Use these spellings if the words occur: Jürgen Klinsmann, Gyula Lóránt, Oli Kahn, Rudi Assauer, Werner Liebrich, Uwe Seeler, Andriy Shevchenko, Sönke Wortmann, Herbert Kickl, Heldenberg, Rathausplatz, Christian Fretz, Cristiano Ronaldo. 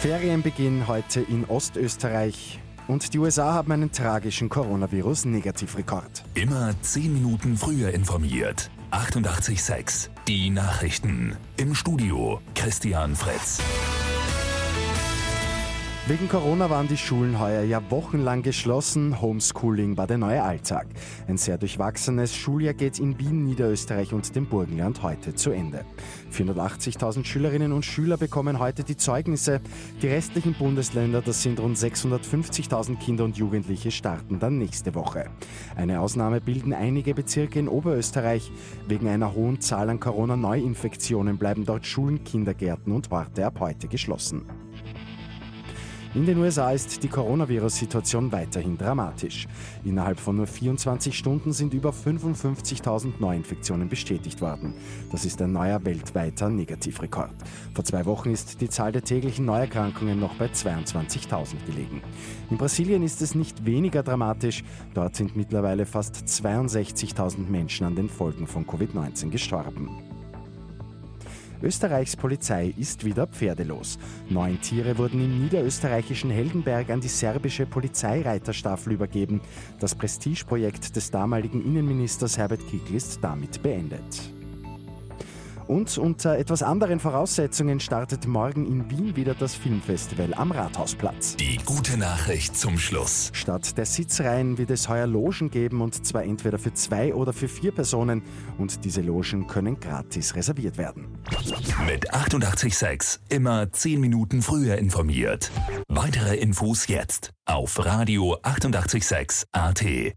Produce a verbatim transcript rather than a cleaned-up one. Ferienbeginn heute in Ostösterreich. Und die U S A haben einen tragischen Coronavirus-Negativrekord. Immer zehn Minuten früher informiert. achtundachtzig Komma sechs. Die Nachrichten. Im Studio Christian Fretz. Wegen Corona waren die Schulen heuer ja wochenlang geschlossen. Homeschooling war der neue Alltag. Ein sehr durchwachsenes Schuljahr geht in Wien, Niederösterreich und dem Burgenland heute zu Ende. vierhundertachtzigtausend Schülerinnen und Schüler bekommen heute die Zeugnisse. Die restlichen Bundesländer, das sind rund sechshundertfünfzigtausend Kinder und Jugendliche, starten dann nächste Woche. Eine Ausnahme bilden einige Bezirke in Oberösterreich. Wegen einer hohen Zahl an Corona-Neuinfektionen bleiben dort Schulen, Kindergärten und Orte ab heute geschlossen. In den U S A ist die Coronavirus-Situation weiterhin dramatisch. Innerhalb von nur vierundzwanzig Stunden sind über fünfundfünfzigtausend Neuinfektionen bestätigt worden. Das ist ein neuer weltweiter Negativrekord. Vor zwei Wochen ist die Zahl der täglichen Neuerkrankungen noch bei zweiundzwanzigtausend gelegen. In Brasilien ist es nicht weniger dramatisch. Dort sind mittlerweile fast zweiundsechzigtausend Menschen an den Folgen von Covid neunzehn gestorben. Österreichs Polizei ist wieder pferdelos. Neun Tiere wurden im niederösterreichischen Heldenberg an die serbische Polizeireiterstaffel übergeben. Das Prestigeprojekt des damaligen Innenministers Herbert Kickl ist damit beendet. Und unter etwas anderen Voraussetzungen startet morgen in Wien wieder das Filmfestival am Rathausplatz. Die gute Nachricht zum Schluss. Statt der Sitzreihen wird es heuer Logen geben, und zwar entweder für zwei oder für vier Personen. Und diese Logen können gratis reserviert werden. Mit achtundachtzig Komma sechs immer zehn Minuten früher informiert. Weitere Infos jetzt auf Radio achtundachtzig Komma sechs A T.